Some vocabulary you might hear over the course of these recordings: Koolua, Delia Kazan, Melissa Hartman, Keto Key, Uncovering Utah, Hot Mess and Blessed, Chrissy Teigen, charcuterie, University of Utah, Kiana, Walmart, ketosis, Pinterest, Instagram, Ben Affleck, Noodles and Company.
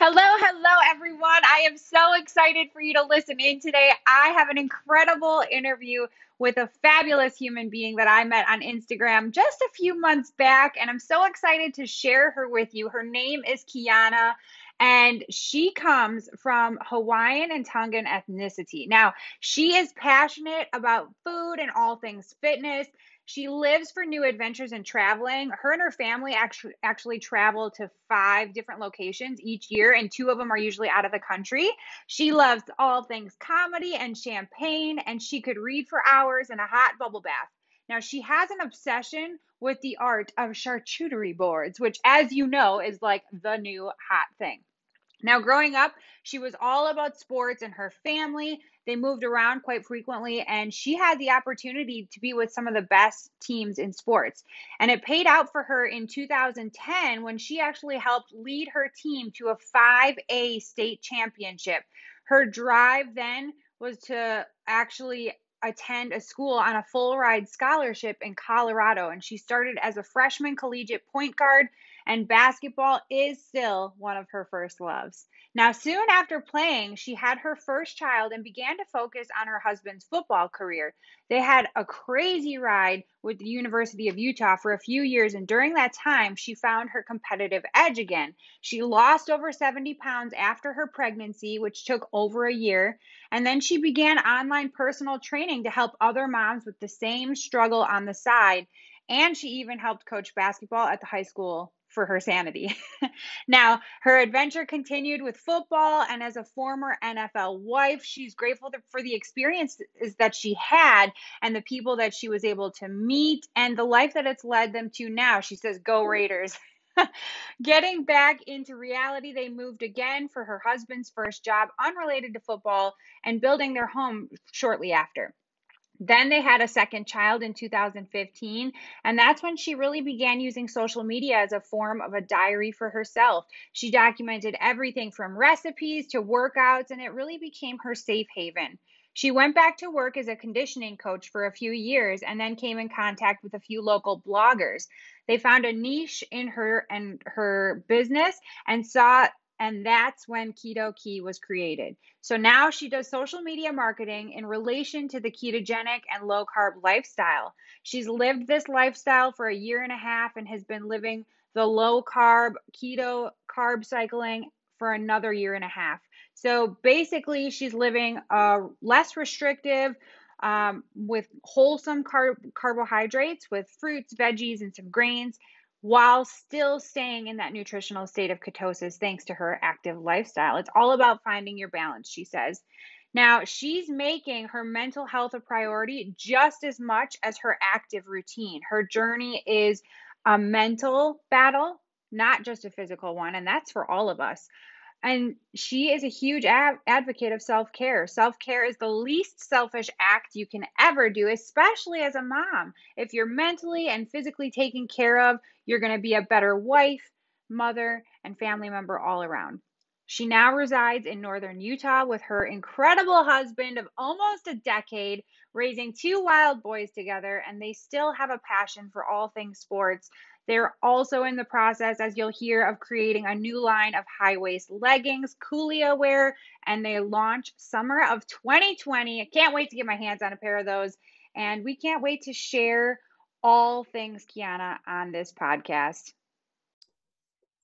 Hello, everyone. I am so excited for you to listen in today. I have an incredible interview with a fabulous human being that I met on Instagram just a few months back, and I'm so excited to share her with you. Her name is Kiana, and she comes from Hawaiian and Tongan ethnicity. Now, she is passionate about food and all things fitness. She lives for new adventures and traveling. Her and her family actually travel to 5 different locations each year, and 2 of them are usually out of the country. She loves all things comedy and champagne, and she could read for hours in a hot bubble bath. Now, she has an obsession with the art of charcuterie boards, which, as you know, is like the new hot thing. Now, growing up, she was all about sports and her family. They moved around quite frequently, and she had the opportunity to be with some of the best teams in sports. And it paid out for her in 2010 when she actually helped lead her team to a 5A state championship. Her drive then was to actually attend a school on a full ride scholarship in Colorado, and she started as a freshman collegiate point guard, and basketball is still one of her first loves. Now, soon after playing, she had her first child and began to focus on her husband's football career. They had a crazy ride with the University of Utah for a few years, and during that time, she found her competitive edge again. She lost over 70 pounds after her pregnancy, which took over a year, and then she began online personal training to help other moms with the same struggle on the side, and she even helped coach basketball at the high school for her sanity. Now, her adventure continued with football, and as a former NFL wife, she's grateful for the experiences that she had and the people that she was able to meet and the life that it's led them to now. She says, "Go Raiders." Getting back into reality, they moved again for her husband's first job unrelated to football and building their home shortly after. Then they had a second child in 2015, and that's when she really began using social media as a form of a diary for herself. She documented everything from recipes to workouts, and it really became her safe haven. She went back to work as a conditioning coach for a few years and then came in contact with a few local bloggers. They found a niche in her and her business and that's when Keto Key was created. So now she does social media marketing in relation to the ketogenic and low-carb lifestyle. She's lived this lifestyle for a year and a half and has been living the low-carb, keto, carb cycling for another year and a half. So basically, she's living a less restrictive, with wholesome carbohydrates, with fruits, veggies, and some grains, while still staying in that nutritional state of ketosis thanks to her active lifestyle. It's all about finding your balance, she says. Now, she's making her mental health a priority just as much as her active routine. Her journey is a mental battle, not just a physical one, and that's for all of us. And she is a huge advocate of self-care. Self-care is the least selfish act you can ever do, especially as a mom. If you're mentally and physically taken care of, you're going to be a better wife, mother, and family member all around. She now resides in northern Utah with her incredible husband of almost a decade, raising 2 wild boys together, and they still have a passion for all things sports. They're also in the process, as you'll hear, of creating a new line of high-waist leggings, Koolua wear, and they launch summer of 2020. I can't wait to get my hands on a pair of those, and we can't wait to share all things Kiana on this podcast.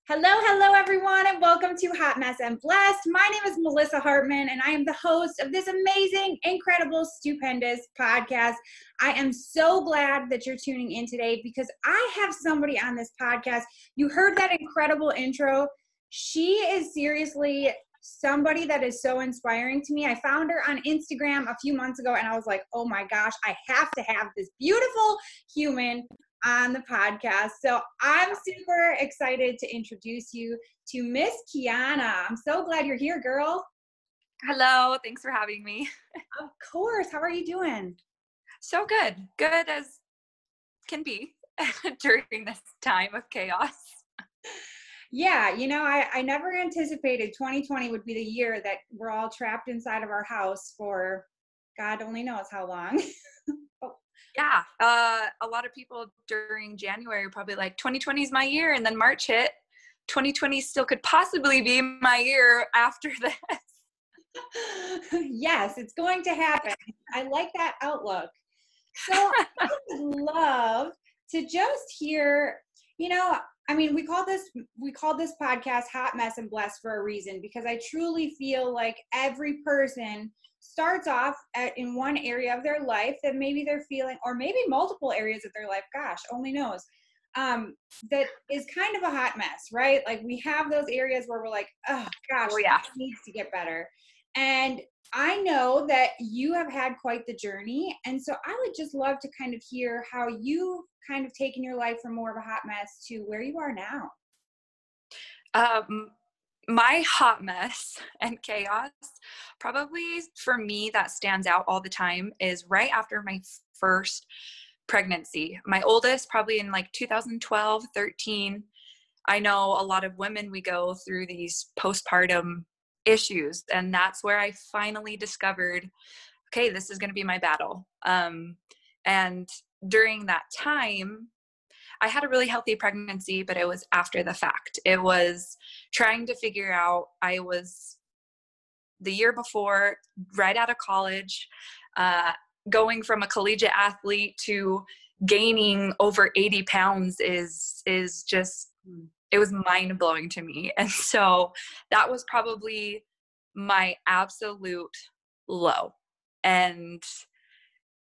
Hello, everyone, and welcome to Hot Mess and Blessed. My name is Melissa Hartman, and I am the host of this amazing, incredible, stupendous podcast. I am so glad that you're tuning in today because I have somebody on this podcast. You heard that incredible intro. She is seriously somebody that is so inspiring to me. I found her on Instagram a few months ago, and I was like, oh my gosh, I have to have this beautiful human on the podcast. So I'm super excited to introduce you to Miss Kiana. I'm so glad you're here, girl. Hello. Thanks for having me. Of course. How are you doing? So good. Good as can be during this time of chaos. Yeah. You know, I never anticipated 2020 would be the year that we're all trapped inside of our house for God only knows how long. Yeah. A lot of people during January are probably like, 2020 is my year. And then March hit 2020 still could possibly be my year after this. Yes, it's going to happen. I like that outlook. So I would love to just hear, you know, I mean, we call this podcast Hot Mess and Blessed for a reason, because I truly feel like every person starts off in one area of their life that maybe they're feeling, or maybe multiple areas of their life, gosh, only knows, that is kind of a hot mess, right? Like we have those areas where we're like, oh gosh, it needs to get better. And I know that you have had quite the journey. And so I would just love to kind of hear how you kind of taken your life from more of a hot mess to where you are now. My hot mess and chaos, probably for me that stands out all the time, is right after my first pregnancy. My oldest, probably in like 2012, 13. I know a lot of women, we go through these postpartum issues, and that's where I finally discovered, okay, this is going to be my battle. And during that time, I had a really healthy pregnancy, but it was after the fact. It was trying to figure out, I was the year before, right out of college, going from a collegiate athlete to gaining over 80 pounds is just, it was mind blowing to me. And so that was probably my absolute low. And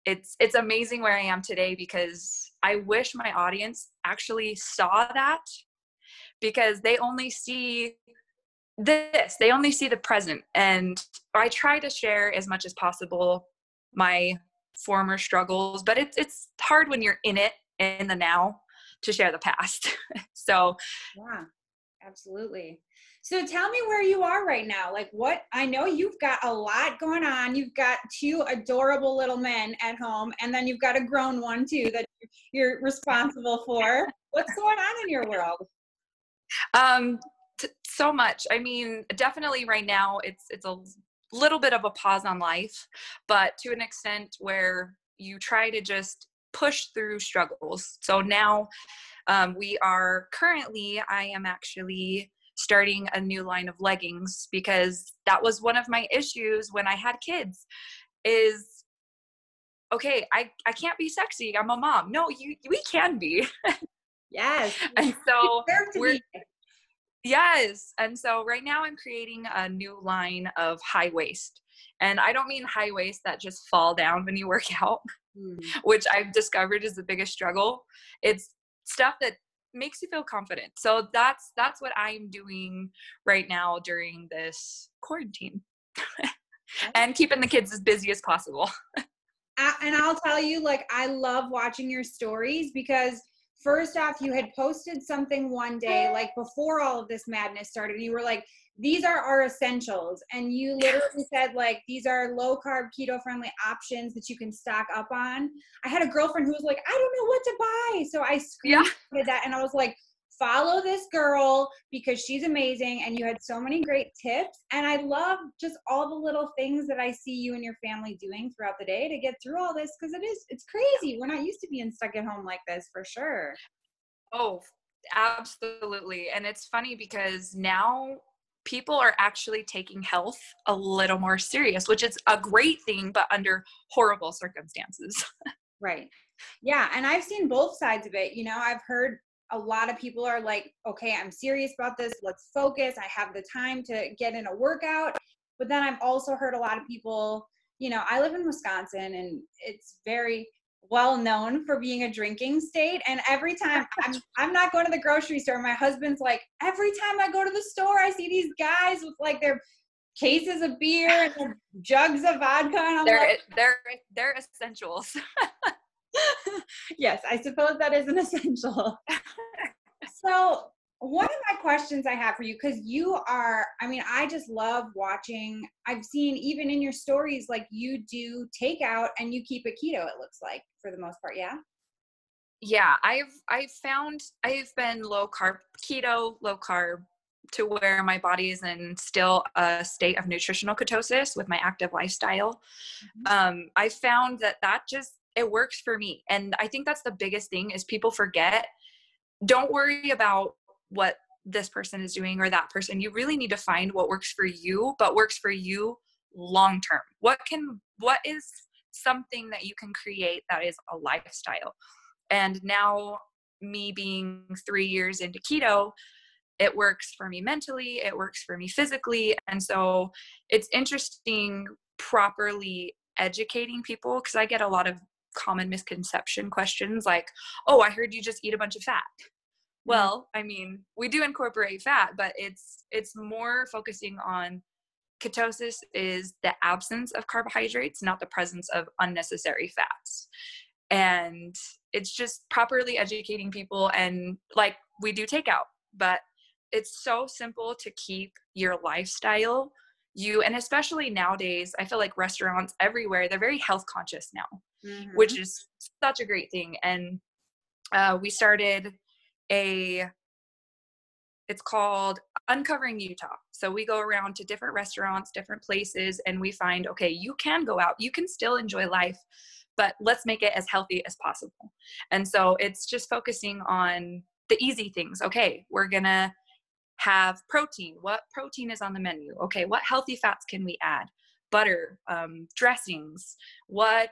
it's amazing where I am today, because I wish my audience actually saw that, because they only see this, they only see the present. And I try to share as much as possible my former struggles, but it's hard when you're in it, in the now, to share the past. So yeah, absolutely. So tell me where you are right now. Like what, I know you've got a lot going on. You've got two adorable little men at home, and then you've got a grown one too that you're responsible for. What's going on in your world? So much. I mean, definitely right now it's a little bit of a pause on life, but to an extent where you try to just push through struggles. So now we are currently, I am actually starting a new line of leggings, because that was one of my issues when I had kids is, okay, I can't be sexy. I'm a mom. No, we can be. Yes. And so yes. And so right now I'm creating a new line of high waist. And I don't mean high waist that just fall down when you work out, which I've discovered is the biggest struggle. It's stuff that makes you feel confident. So that's what I'm doing right now during this quarantine and keeping the kids as busy as possible. And I'll tell you, like, I love watching your stories, because first off, you had posted something one day, like before all of this madness started, you were like, these are our essentials. And you literally said, like, these are low carb, keto friendly options that you can stock up on. I had a girlfriend who was like, I don't know what to buy. So I screenshotted that and I was like, follow this girl because she's amazing. And you had so many great tips. And I love just all the little things that I see you and your family doing throughout the day to get through all this. Cause it's crazy. We're not used to being stuck at home like this, for sure. Oh, absolutely. And it's funny because now people are actually taking health a little more serious, which is a great thing, but under horrible circumstances. Right. Yeah. And I've seen both sides of it. You know, I've heard a lot of people are like, okay, I'm serious about this. Let's focus. I have the time to get in a workout. But then I've also heard a lot of people, you know, I live in Wisconsin and it's very well known for being a drinking state. And every time I'm not going to the grocery store, my husband's like, every time I go to the store, I see these guys with like their cases of beer and their jugs of vodka. And I'm like, they're essentials. Yes, I suppose that is an essential. So one of my questions I have for you, because you are, I mean, I just love watching, I've seen even in your stories, like you do takeout and you keep it keto, it looks like, for the most part. Yeah. Yeah. I've found, I've been low carb, keto, low carb, to where my body is in still a state of nutritional ketosis with my active lifestyle. I found that just, it works for me. And I think that's the biggest thing is people forget, don't worry about what this person is doing or that person. You really need to find what works for you, but works for you long-term. What is something that you can create that is a lifestyle? And now me being 3 years into keto, it works for me mentally, it works for me physically. And so it's interesting properly educating people, because I get a lot of common misconception questions like, oh, I heard you just eat a bunch of fat. Well, I mean, we do incorporate fat, but it's more focusing on ketosis is the absence of carbohydrates, not the presence of unnecessary fats. And it's just properly educating people. And like, we do takeout, but it's so simple to keep your lifestyle. And especially nowadays, I feel like restaurants everywhere, they're very health conscious now, which is such a great thing. And we started it's called Uncovering Utah. So we go around to different restaurants, different places, and we find, okay, you can go out, you can still enjoy life, but let's make it as healthy as possible. And so it's just focusing on the easy things. Okay, we're going to have protein. What protein is on the menu? Okay, what healthy fats can we add? Butter, dressings, what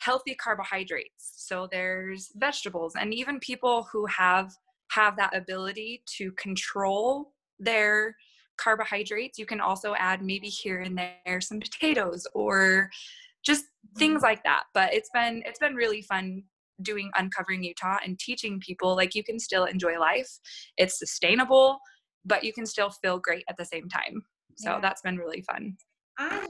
healthy carbohydrates. So there's vegetables, and even people who have that ability to control their carbohydrates, you can also add maybe here and there some potatoes or just things like that. But it's been really fun doing Uncovering Utah and teaching people like you can still enjoy life. It's sustainable, but you can still feel great at the same time. So that's been really fun. I love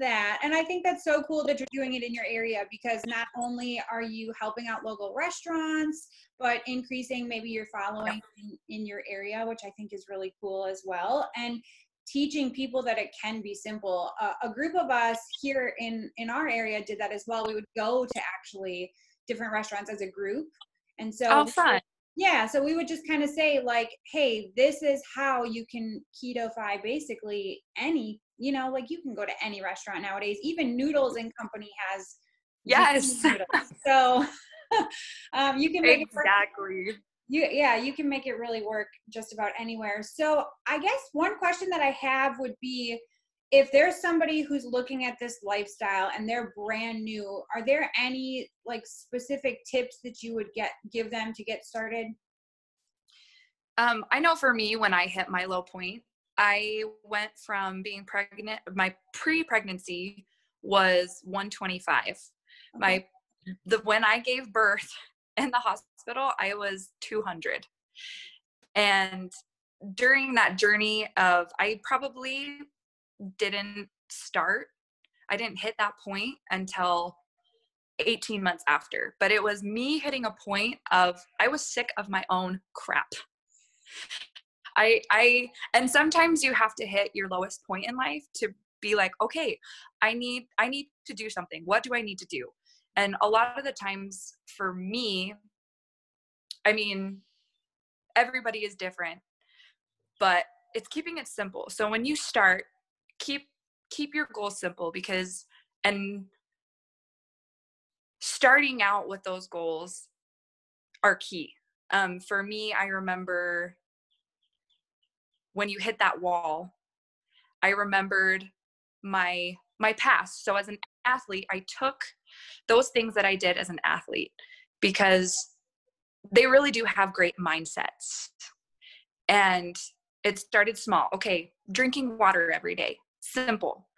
that. And I think that's so cool that you're doing it in your area, because not only are you helping out local restaurants, but increasing maybe your following in your area, which I think is really cool as well. And teaching people that it can be simple. A group of us here in our area did that as well. We would go to actually different restaurants as a group. And so so we would just kind of say like, hey, this is how you can keto-fy basically any, you know, like you can go to any restaurant nowadays, even Noodles and Company has. Yes. So you can make it work. You can make it really work just about anywhere. So I guess one question that I have would be, if there's somebody who's looking at this lifestyle and they're brand new, are there any like specific tips that you would give them to get started? I know for me, when I hit my low point, I went from being pregnant. My pre-pregnancy was 125. Okay. When I gave birth in the hospital, I was 200. And during that journey I didn't hit that point until 18 months after, but it was me hitting a point of, I was sick of my own crap. And sometimes you have to hit your lowest point in life to be like, okay, I need to do something. What do I need to do? And a lot of the times for me, I mean, everybody is different, but it's keeping it simple. So when you start, keep your goals simple, because and starting out with those goals are key. For me, I remember when you hit that wall, I remembered my past. So as an athlete, I took those things that I did as an athlete, because they really do have great mindsets. And it started small. Okay, drinking water every day, simple.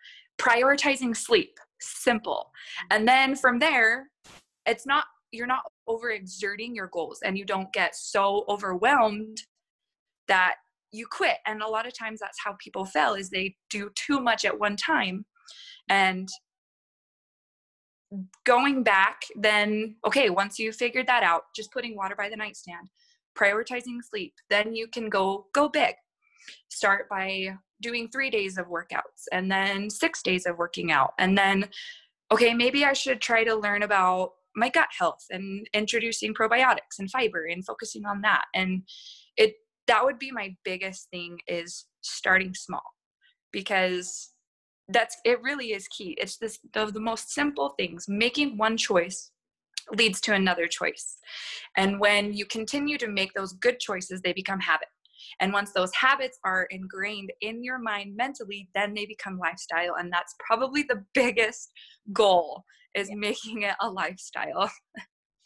Prioritizing sleep, simple. And then from there, you're not overexerting your goals, and you don't get so overwhelmed that you quit. And a lot of times that's how people fail, is they do too much at one time. And going back then, okay, once you figured that out, just putting water by the nightstand, prioritizing sleep, then you can go big. Start by doing 3 days of workouts, and then 6 days of working out. And then, okay, maybe I should try to learn about my gut health and introducing probiotics and fiber and focusing on that. And that would be my biggest thing, is starting small, because it really is key. It's the most simple things. Making one choice leads to another choice. And when you continue to make those good choices, they become habit. And once those habits are ingrained in your mind mentally, then they become lifestyle. And that's probably the biggest goal, is making it a lifestyle.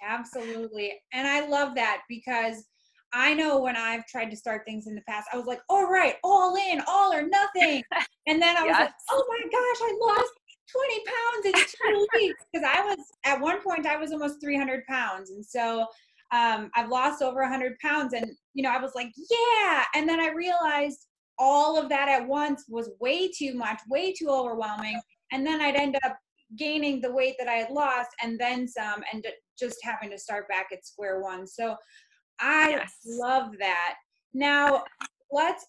Absolutely. And I love that, because I know when I've tried to start things in the past, I was like, all right, all in, all or nothing. And then I was like, oh my gosh, I lost 20 pounds in 2 weeks. Because I was, at one point, I was almost 300 pounds. And so I've lost over 100 pounds. And, you know, I was like, yeah. And then I realized all of that at once was way too much, way too overwhelming. And then I'd end up gaining the weight that I had lost and then some, and just having to start back at square one. So I love that. Now,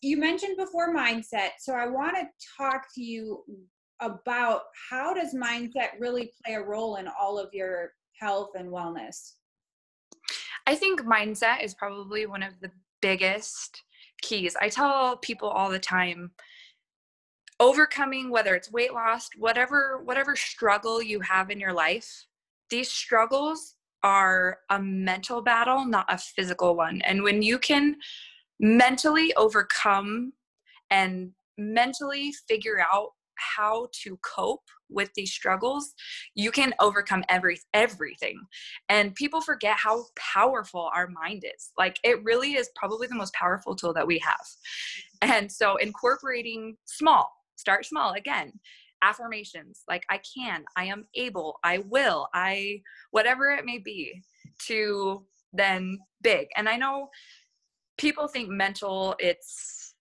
you mentioned before mindset. So I want to talk to you about, how does mindset really play a role in all of your health and wellness? I think mindset is probably one of the biggest keys. I tell people all the time, overcoming, whether it's weight loss, whatever struggle you have in your life, these struggles are a mental battle, not a physical one. And when you can mentally overcome and mentally figure out how to cope with these struggles, you can overcome everything. And people forget how powerful our mind is. Like, it really is probably the most powerful tool that we have. And so incorporating start small again, affirmations like I can, I am able, I will, I, whatever it may be, to then big. And I know people think mental, it's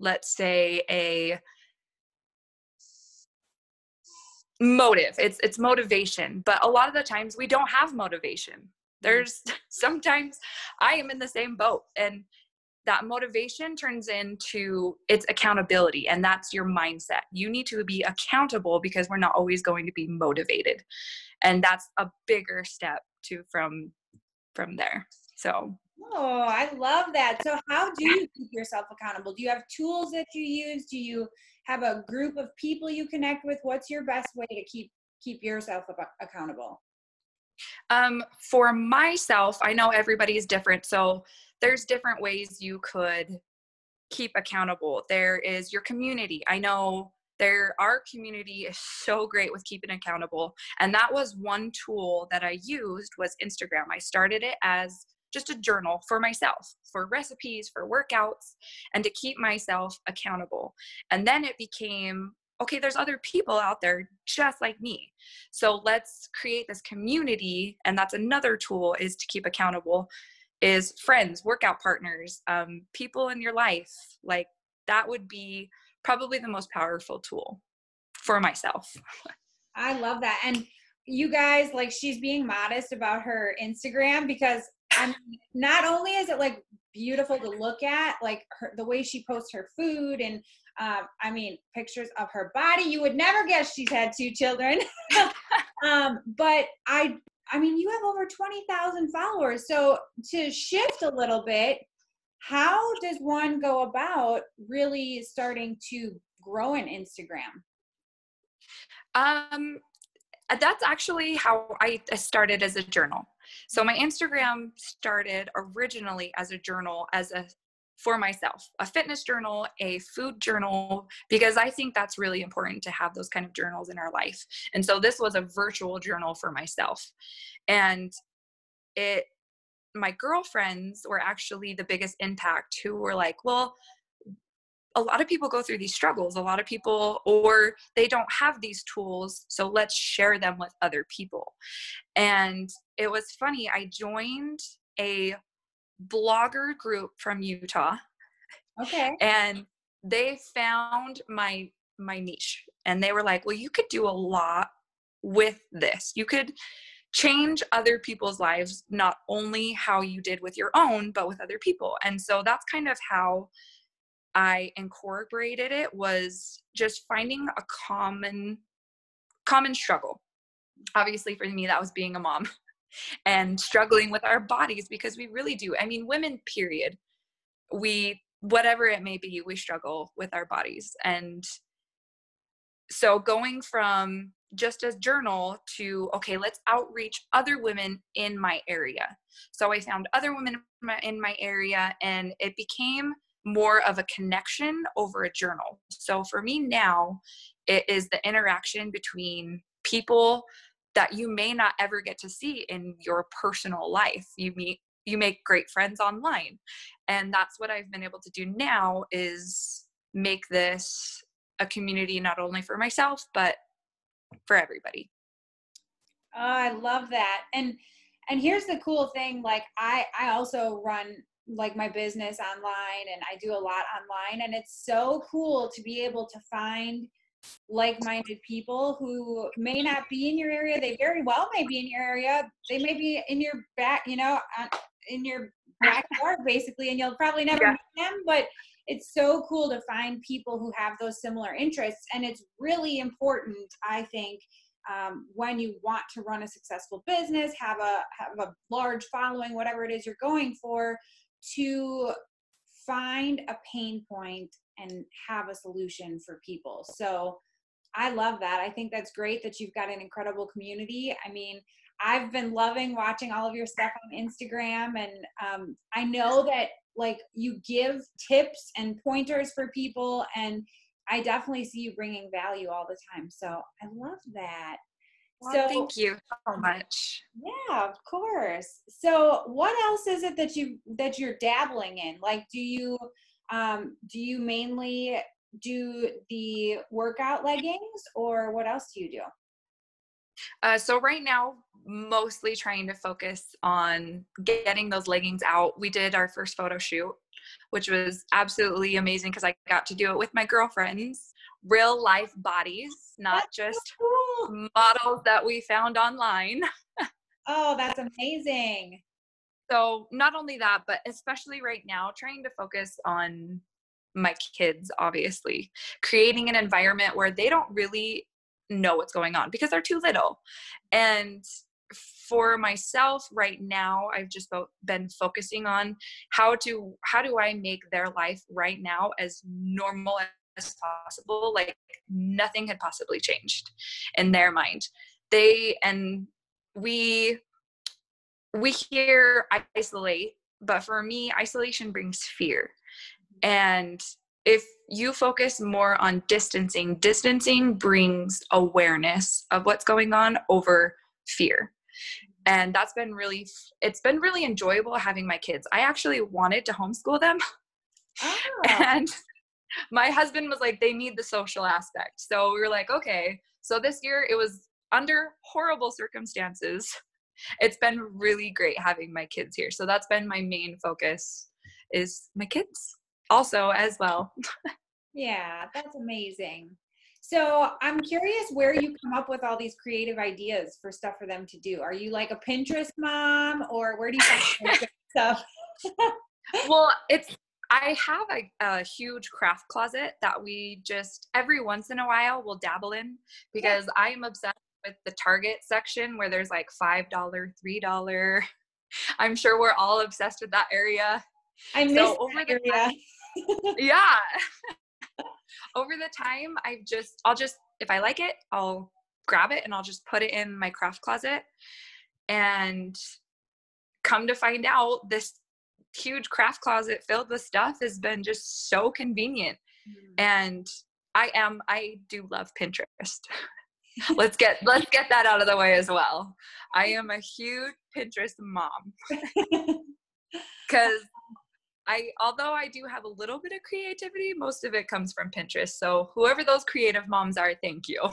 let's say a motive, it's motivation, but a lot of the times we don't have motivation. There's sometimes I am in the same boat, and that motivation turns into its accountability, and that's your mindset. You need to be accountable, because we're not always going to be motivated. And that's a bigger step too from there. So. Oh, I love that. So how do you keep yourself accountable? Do you have tools that you use? Do you have a group of people you connect with? What's your best way to keep yourself accountable? For myself, I know everybody's different. So there's different ways you could keep accountable. There is your community. I know our community is so great with keeping accountable. And that was one tool that I used, was Instagram. I started it as just a journal for myself, for recipes, for workouts, and to keep myself accountable. And then it became, okay, there's other people out there just like me. So let's create this community. And that's another tool, is to keep accountable, is friends, workout partners, people in your life. Like, that would be probably the most powerful tool for myself. I love that. And you guys, like, she's being modest about her Instagram, because not only is it like beautiful to look at, like the way she posts her food and pictures of her body, you would never guess she's had 2 children. But you have over 20,000 followers. So to shift a little bit, how does one go about really starting to grow an Instagram? That's actually how I started, as a journal. So my Instagram started originally as a journal, for myself, a fitness journal, a food journal, because I think that's really important to have those kind of journals in our life. And so this was a virtual journal for myself. And my girlfriends were actually the biggest impact, who were like, well, a lot of people go through these struggles, or they don't have these tools. So let's share them with other people. And it was funny. I joined a blogger group from Utah. Okay. And they found my niche, and they were like, well, you could do a lot with this. You could change other people's lives, not only how you did with your own, but with other people. And so that's kind of how I incorporated it, was just finding a common struggle. Obviously for me, that was being a mom and struggling with our bodies, because we really do. I mean, women, period, whatever it may be, we struggle with our bodies. And So going from just a journal to, okay, let's outreach other women in my area. So I found other women in my area, and it became more of a connection over a journal. So for me now, it is the interaction between people that you may not ever get to see in your personal life. You make great friends online. And that's what I've been able to do now, is make this a community, not only for myself, but for everybody. Oh, I love that. And here's the cool thing. Like I also run like my business online, and I do a lot online, and it's so cool to be able to find like-minded people who may not be in your area. They very well may be in your area. They may be in your back, you know, in your backyard basically, and you'll probably never meet them, but it's so cool to find people who have those similar interests. And it's really important, I think, when you want to run a successful business, have a large following, whatever it is you're going for, to find a pain point and have a solution for people. So I love that. I think that's great that you've got an incredible community. I mean, I've been loving watching all of your stuff on Instagram. And I know that like you give tips and pointers for people, and I definitely see you bringing value all the time. So I love that. Well, so thank you so much. Yeah, of course. So what else is it that you're dabbling in? Like, do you mainly do the workout leggings, or what else do you do? So right now, mostly trying to focus on getting those leggings out. We did our first photo shoot, which was absolutely amazing because I got to do it with my girlfriends, real life bodies, not just models that we found online. Oh, that's amazing. So not only that, but especially right now, trying to focus on my kids, obviously, creating an environment where they don't really know what's going on because they're too little. And for myself right now, I've just been focusing on how do I make their life right now as normal as possible, like nothing had possibly changed in their mind. We hear isolate, but for me, isolation brings fear. And if you focus more on distancing brings awareness of what's going on over fear. And that's been really, it's been really enjoyable having my kids. I actually wanted to homeschool them. Oh. And my husband was like, they need the social aspect. So we were like, okay. So this year it was under horrible circumstances. It's been really great having my kids here. So that's been my main focus, is my kids also as well. Yeah, that's amazing. So I'm curious where you come up with all these creative ideas for stuff for them to do. Are you like a Pinterest mom, or where do you find stuff? Well, I have a huge craft closet that we just every once in a while will dabble in, because I am obsessed with the Target section where there's like $5, $3. I'm sure we're all obsessed with that area. I miss so over that the area. Time, yeah. Over the time, if I like it, I'll grab it and I'll just put it in my craft closet. And come to find out, this huge craft closet filled with stuff has been just so convenient. And I do love Pinterest. Let's get that out of the way as well. I am a huge Pinterest mom. 'Cause although I do have a little bit of creativity, most of it comes from Pinterest. So whoever those creative moms are, thank you.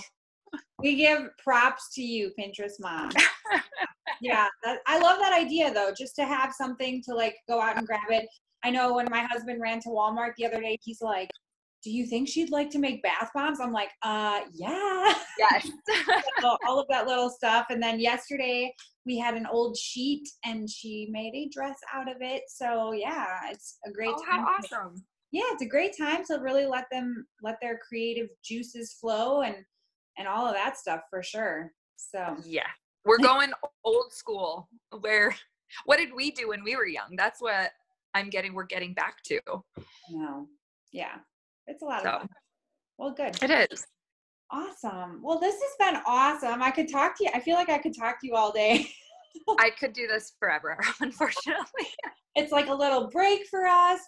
We give props to you, Pinterest mom. Yeah. I love that idea though, just to have something to like go out and grab it. I know when my husband ran to Walmart the other day, he's like, do you think she'd like to make bath bombs? I'm like, yeah. Yes. So all of that little stuff. And then yesterday we had an old sheet and she made a dress out of it. So yeah, it's a great time. How awesome. Yeah. It's a great time to really let their creative juices flow and all of that stuff for sure. So yeah, we're going old school what did we do when we were young? That's what we're getting back to. No. Yeah. It's a lot of fun. Well, good. It is. Awesome. Well, this has been awesome. I could talk to you. I feel like I could talk to you all day. I could do this forever, unfortunately. It's like a little break for us.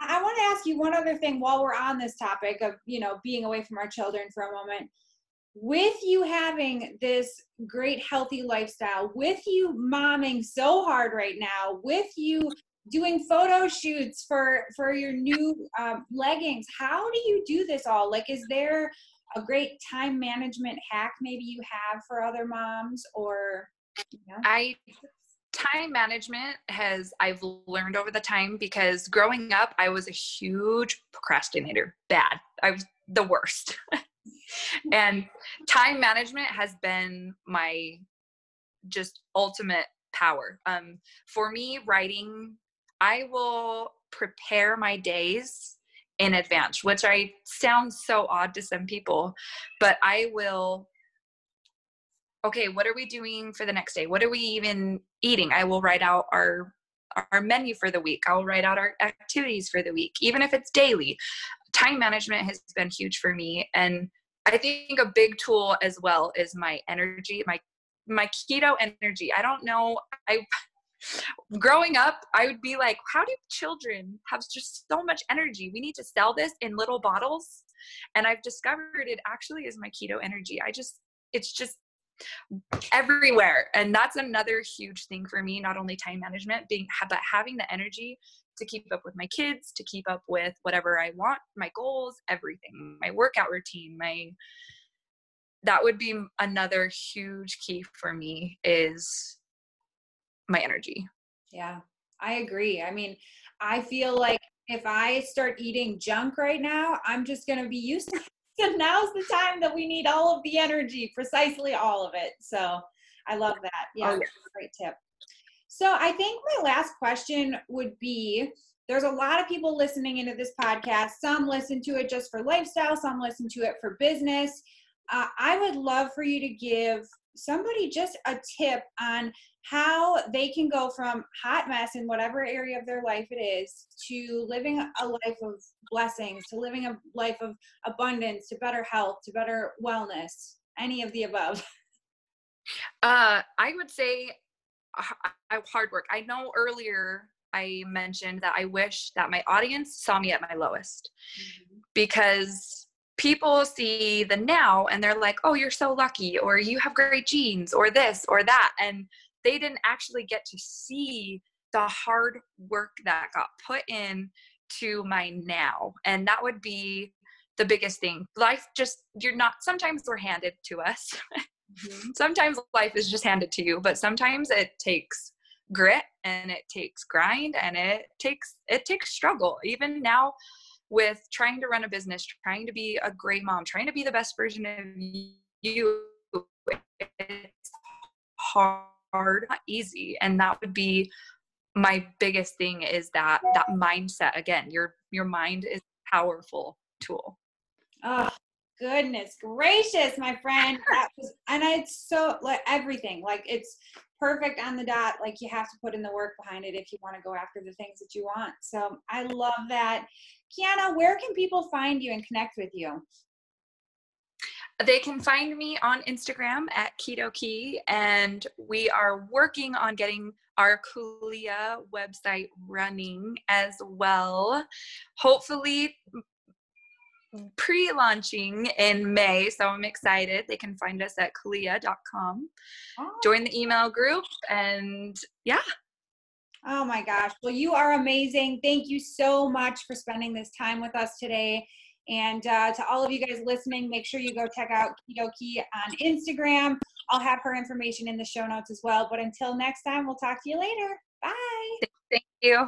I want to ask you one other thing while we're on this topic of, you know, being away from our children for a moment. With you having this great healthy lifestyle, with you momming so hard right now, with you doing photo shoots for your new leggings, how do you do this all? Like, is there a great time management hack maybe you have for other moms, or, you know? Time management I've learned over the time, because growing up, I was a huge procrastinator. Bad. I was the worst. And time management has been my just ultimate power. For me, writing, I will prepare my days in advance, which I sound so odd to some people, but I will, okay, what are we doing for the next day? What are we even eating? I will write out our menu for the week. I'll write out our activities for the week, even if it's daily. Time management has been huge for me. And I think a big tool as well is my energy, my keto energy. I don't know. Growing up, I would be like, how do children have just so much energy? We need to sell this in little bottles. And I've discovered it actually is my keto energy. It's just everywhere. And that's another huge thing for me, not only time management, but having the energy to keep up with my kids, to keep up with whatever I want, my goals, everything, my workout routine, that would be another huge key for me, is my energy. Yeah, I agree. I mean, I feel like if I start eating junk right now, I'm just going to be used to it. So now's the time that we need all of the energy, precisely all of it. So I love that. Yeah, oh, yes. Great tip. So I think my last question would be, there's a lot of people listening into this podcast. Some listen to it just for lifestyle. Some listen to it for business. I would love for you to give somebody just a tip on how they can go from hot mess in whatever area of their life it is to living a life of blessings, to living a life of abundance, to better health, to better wellness, any of the above. I would say hard work. I know earlier I mentioned that I wish that my audience saw me at my lowest, because people see the now and they're like, oh, you're so lucky, or you have great genes, or this or that. And they didn't actually get to see the hard work that got put in to my now. And that would be the biggest thing. Life just, sometimes we're handed to us. Mm-hmm. Sometimes life is just handed to you, but sometimes it takes grit and it takes grind and it takes struggle. Even now, with trying to run a business, trying to be a great mom, trying to be the best version of you, it's hard, not easy. And that would be my biggest thing, is that mindset. Again, your mind is a powerful tool. Oh, goodness gracious, my friend. It's so, like, everything, like, it's perfect on the dot. Like, you have to put in the work behind it if you want to go after the things that you want. So I love that. Kiana, where can people find you and connect with you? They can find me on Instagram at Keto Key, and we are working on getting our Koolua website running as well. Hopefully pre-launching in May, so I'm excited. They can find us at koolua.com. Oh. Join the email group, and yeah. Oh my gosh. Well, you are amazing. Thank you so much for spending this time with us today. And to all of you guys listening, make sure you go check out Keto Key on Instagram. I'll have her information in the show notes as well. But until next time, we'll talk to you later. Bye. Thank you.